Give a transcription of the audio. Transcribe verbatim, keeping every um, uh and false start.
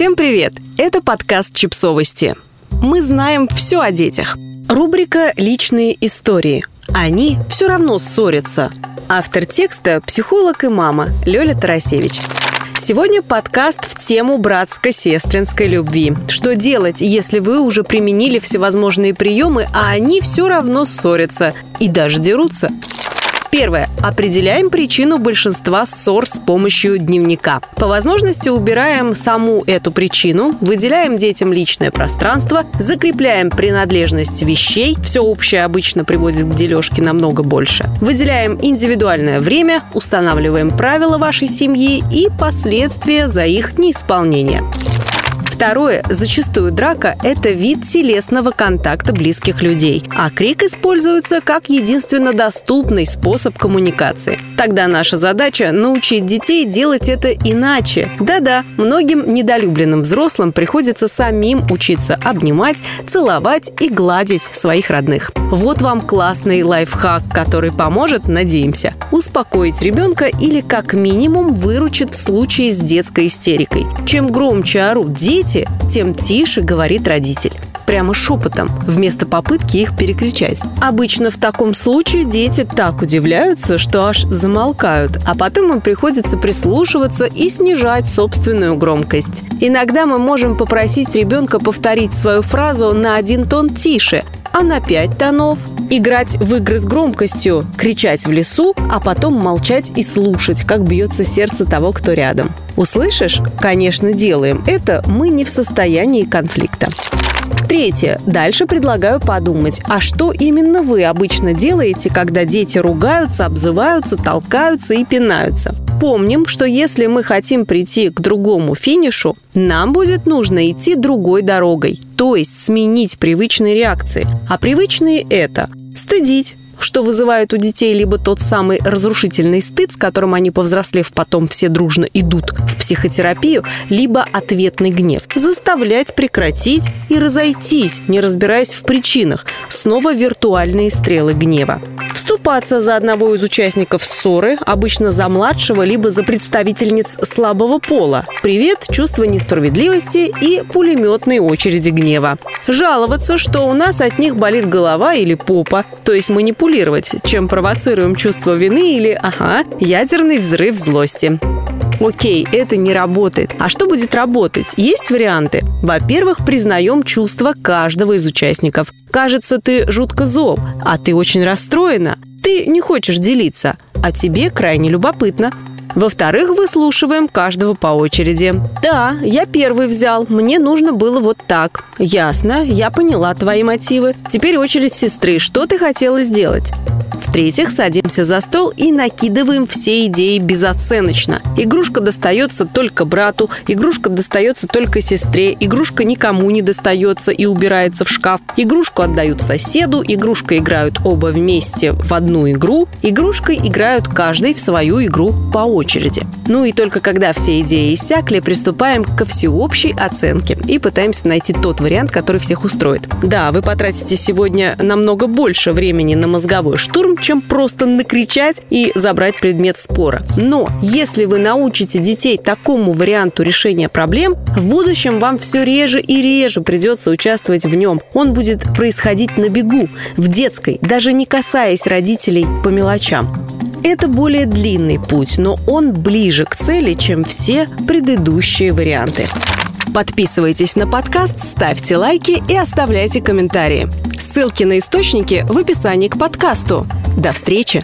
Всем привет! Это подкаст «Чипсовости». Мы знаем все о детях. Рубрика «Личные истории». Они все равно ссорятся. Автор текста – психолог и мама Лёля Тарасевич. Сегодня подкаст в тему братско-сестринской любви. Что делать, если вы уже применили всевозможные приемы, а они все равно ссорятся и даже дерутся? Первое. Определяем причину большинства ссор с помощью дневника. По возможности убираем саму эту причину, выделяем детям личное пространство, закрепляем принадлежность вещей, все общее обычно приводит к дележке намного больше, выделяем индивидуальное время, устанавливаем правила вашей семьи и последствия за их неисполнение. Второе. Зачастую драка – это вид телесного контакта близких людей, а крик используется как единственно доступный способ коммуникации. Тогда наша задача – научить детей делать это иначе. Да-да, многим недолюбленным взрослым приходится самим учиться обнимать, целовать и гладить своих родных. Вот вам классный лайфхак, который поможет, надеемся, успокоить ребенка или как минимум выручит в случае с детской истерикой. Чем громче орут дети, тем тише говорит родитель. Прямо шепотом, вместо попытки их перекричать. Обычно в таком случае дети так удивляются, что аж замолкают, а потом им приходится прислушиваться и снижать собственную громкость. Иногда мы можем попросить ребенка повторить свою фразу на один тон тише, а на пять тонов, играть в игры с громкостью, кричать в лесу, а потом молчать и слушать, как бьется сердце того, кто рядом. Услышишь? Конечно, делаем. Это мы не в состоянии конфликта. Третье. Дальше предлагаю подумать, а что именно вы обычно делаете, когда дети ругаются, обзываются, толкаются и пинаются? Помним, что если мы хотим прийти к другому финишу, нам будет нужно идти другой дорогой, то есть сменить привычные реакции. А привычные – это стыдить, что вызывает у детей либо тот самый разрушительный стыд, с которым они, повзрослев, потом все дружно идут в психотерапию, либо ответный гнев. Заставлять прекратить и разойтись, не разбираясь в причинах. Снова виртуальные стрелы гнева. Вступаться за одного из участников ссоры, обычно за младшего, либо за представительниц слабого пола. Привет, чувство несправедливости и пулеметные очереди гнева. Жаловаться, что у нас от них болит голова или попа, то есть манипулировать, чем провоцируем чувство вины или, ага, ядерный взрыв злости. Окей, это не работает. А что будет работать? Есть варианты? Во-первых, признаем чувства каждого из участников. Кажется, ты жутко зол, а ты очень расстроена. Ты не хочешь делиться, а тебе крайне любопытно. Во-вторых, выслушиваем каждого по очереди. Да, я первый взял, мне нужно было вот так. Ясно, я поняла твои мотивы. Теперь очередь сестры, что ты хотела сделать? В-третьих, садимся за стол и накидываем все идеи безоценочно. Игрушка достается только брату, игрушка достается только сестре, игрушка никому не достается и убирается в шкаф, игрушку отдают соседу, игрушка играют оба вместе в одну игру, игрушкой играют каждый в свою игру по очереди. Ну и только когда все идеи иссякли, приступаем ко всеобщей оценке и пытаемся найти тот вариант, который всех устроит. Да, вы потратите сегодня намного больше времени на мозговой штурм, чем просто накричать и забрать предмет спора. Но если вы научите детей такому варианту решения проблем, в будущем вам все реже и реже придется участвовать в нем. Он будет происходить на бегу, в детской, даже не касаясь родителей по мелочам. Это более длинный путь, но он ближе к цели, чем все предыдущие варианты. Подписывайтесь на подкаст, ставьте лайки и оставляйте комментарии. Ссылки на источники в описании к подкасту. До встречи!